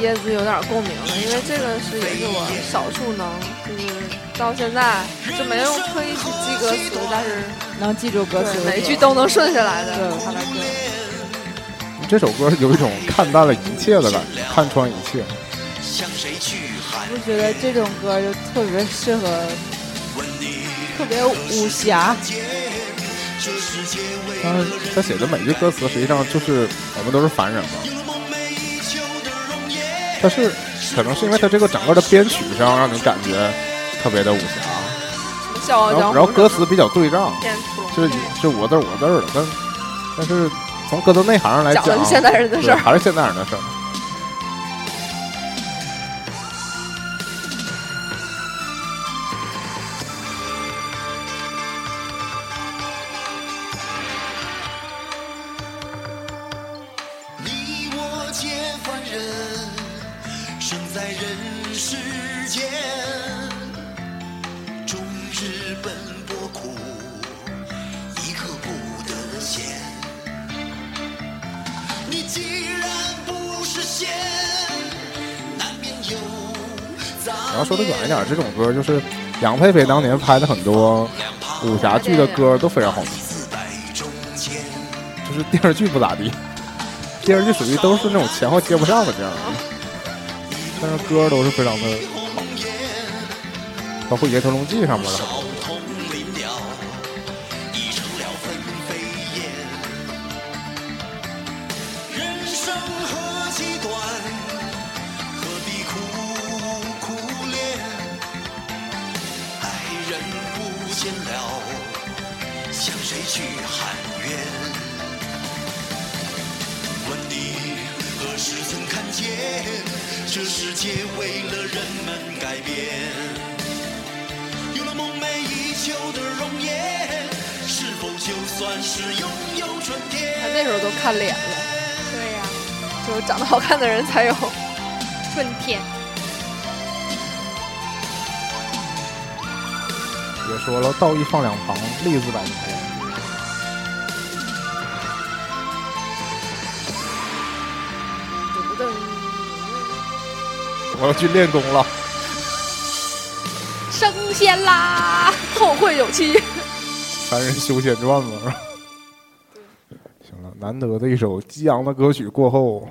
椰子有点共鸣了，因为这个是也是我少数能就是到现在就没用特意去记歌词，但是能记住歌词，每一句都能顺下来的。对，他的歌。这首歌有一种看淡了一切的感觉，看穿一切。我觉得这种歌就特别适合，特别武侠。但是他写的每句歌词，实际上就是我们都是凡人嘛。但是可能是因为他这个整个的编曲上，让你感觉特别的武侠。然后，然后歌词比较对仗，就是是我字我字的，但但是。从各个内行上来讲，讲的是现代人的事儿，还是现代人的事儿。你我皆凡人，生在人世间，终日奔波苦，一刻不得闲。你既然不实现，难免有杂念。然后说的远一点，这种歌就是杨佩佩当年拍的很多武侠剧的歌都非常好听，就是电视剧不咋地，电视剧属于都是那种前后接不上的这样的，但是歌都是非常的好，包括《野兔龙记》上面的。这世界为了人们改变，有了梦寐以求的容颜，是否就算是拥有春天。那时候都看脸了，对呀、啊，就长得好看的人才有春天。也说了，道义放两旁，利字摆中间。我要去练功了，升仙啦！后会有期，凡人修仙传嘛。行了，难得的一首激昂的歌曲过后，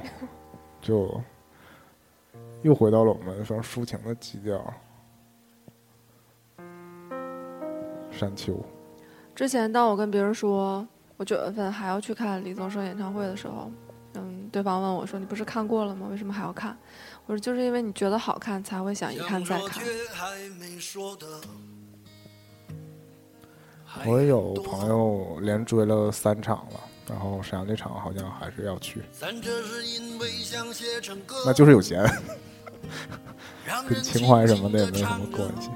就又回到了我们非常抒情的基调。山丘。之前当我跟别人说我九月份还要去看李宗盛演唱会的时候，嗯，对方问我说：“你不是看过了吗？为什么还要看？”我说：“就是因为你觉得好看，才会想一看再看。”我有朋友连追了三场了，然后沈阳这场好像还是要去，那就是有钱，跟情怀什么的也没有什么关系，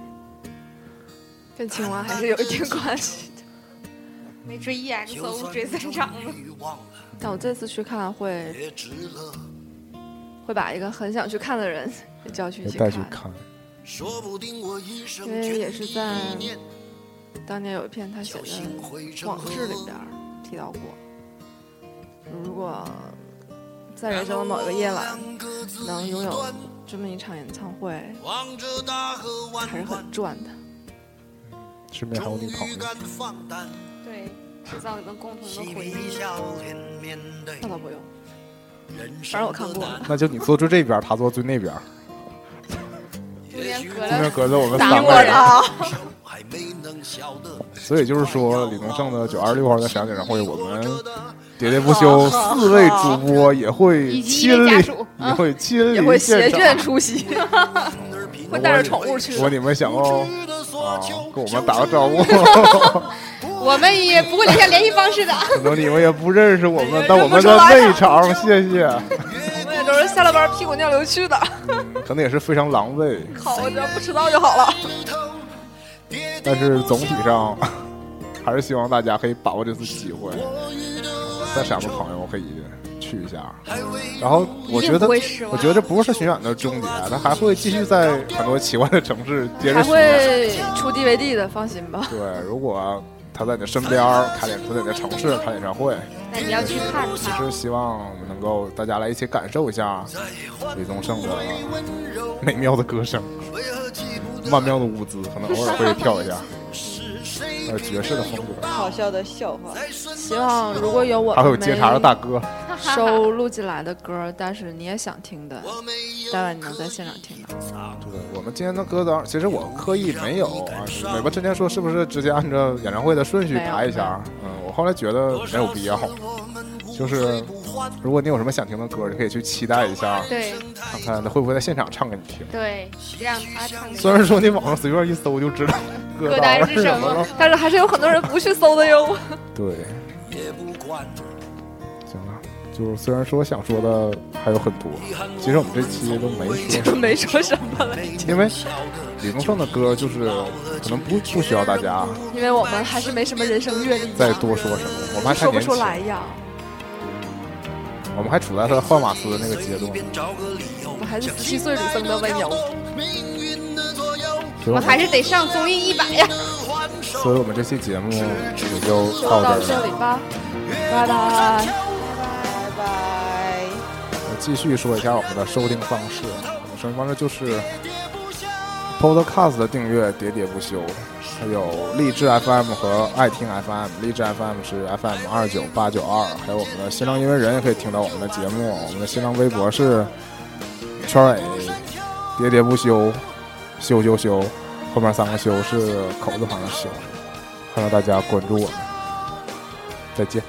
跟情怀还是有一定关系的。没追 E X O 追三场了，但我这次去看会会把一个很想去看的人也叫去一起看，因为也是在当年有一篇他写的往事里边提到过，如果在人生的某一个夜晚能拥有这么一场演唱会，还是很赚的。身边还有你朋友，对，制造你们共同的回忆。那倒不用，反正我看过了。那就你坐最这边，他坐最那边。中间隔着我们三个人。所以就是说，李宗盛的九二六号在沈阳演唱会，我们喋喋不休，四位主播也会亲临，也会亲临，也会携眷出席，会带着宠物去。如果你们想要啊，跟我们打个招呼，我们也不会留下联系方式的。可能你们也不认识我们，但我们的内场，谢谢。我们也都是下了班屁股尿流去的，可能也是非常狼狈。好，我只要不迟到就好了。但是总体上还是希望大家可以把握这次机会，在沈阳的朋友可以去一下。然后我觉得我觉得这不是巡演的终结，它还会继续在很多奇怪的城市接着巡演，还会出 D V D 的，放心吧。对，如果他在你的身边开演，他在你的城市开演唱会，那你要去看他。其实希望能够大家来一起感受一下李宗盛的美妙的歌声，曼妙的舞姿，可能偶尔会跳一下，还有爵士的风格，好笑的笑话。希望如果有我们还有接茬的大哥收录进来的歌，但是你也想听的，当然你能在现场听到。对，我们今天的歌单，其实我刻意没有啊。尾巴之前说是不是直接按照演唱会的顺序排一下？嗯，我后来觉得没有必要。就是如果你有什么想听的歌，你可以去期待一下，对，看看他会不会在现场唱给你听。对，让他唱。虽然说你网上随便一搜就知道歌单是什么，但是还是有很多人不去搜的哟。对，行了，就是虽然说想说的还有很多，其实我们这期都没说，都没说什么了，因为李宗盛的歌就是可能不不需要大家，因为我们还是没什么人生阅历，再多说什么，我们还说不出来呀。我们还处在他换马斯的那个阶段，我们还是十七岁女生的温柔，我们还是得上综艺一百呀。所以我们这期节目也就到这儿了，到这里吧，拜拜，拜拜。我继续说一下我们的收听方式，我们收听方式就是 Podcast 的订阅喋喋不休，还有荔枝 F M 和爱听 F M， 荔枝 F M 是 F M 二九八九二，还有我们的新浪音乐人也可以听到我们的节目，我们的新浪微博是圈 A 喋喋不休，休休休，后面三个休是口字旁的休，欢迎大家关注我们，再见。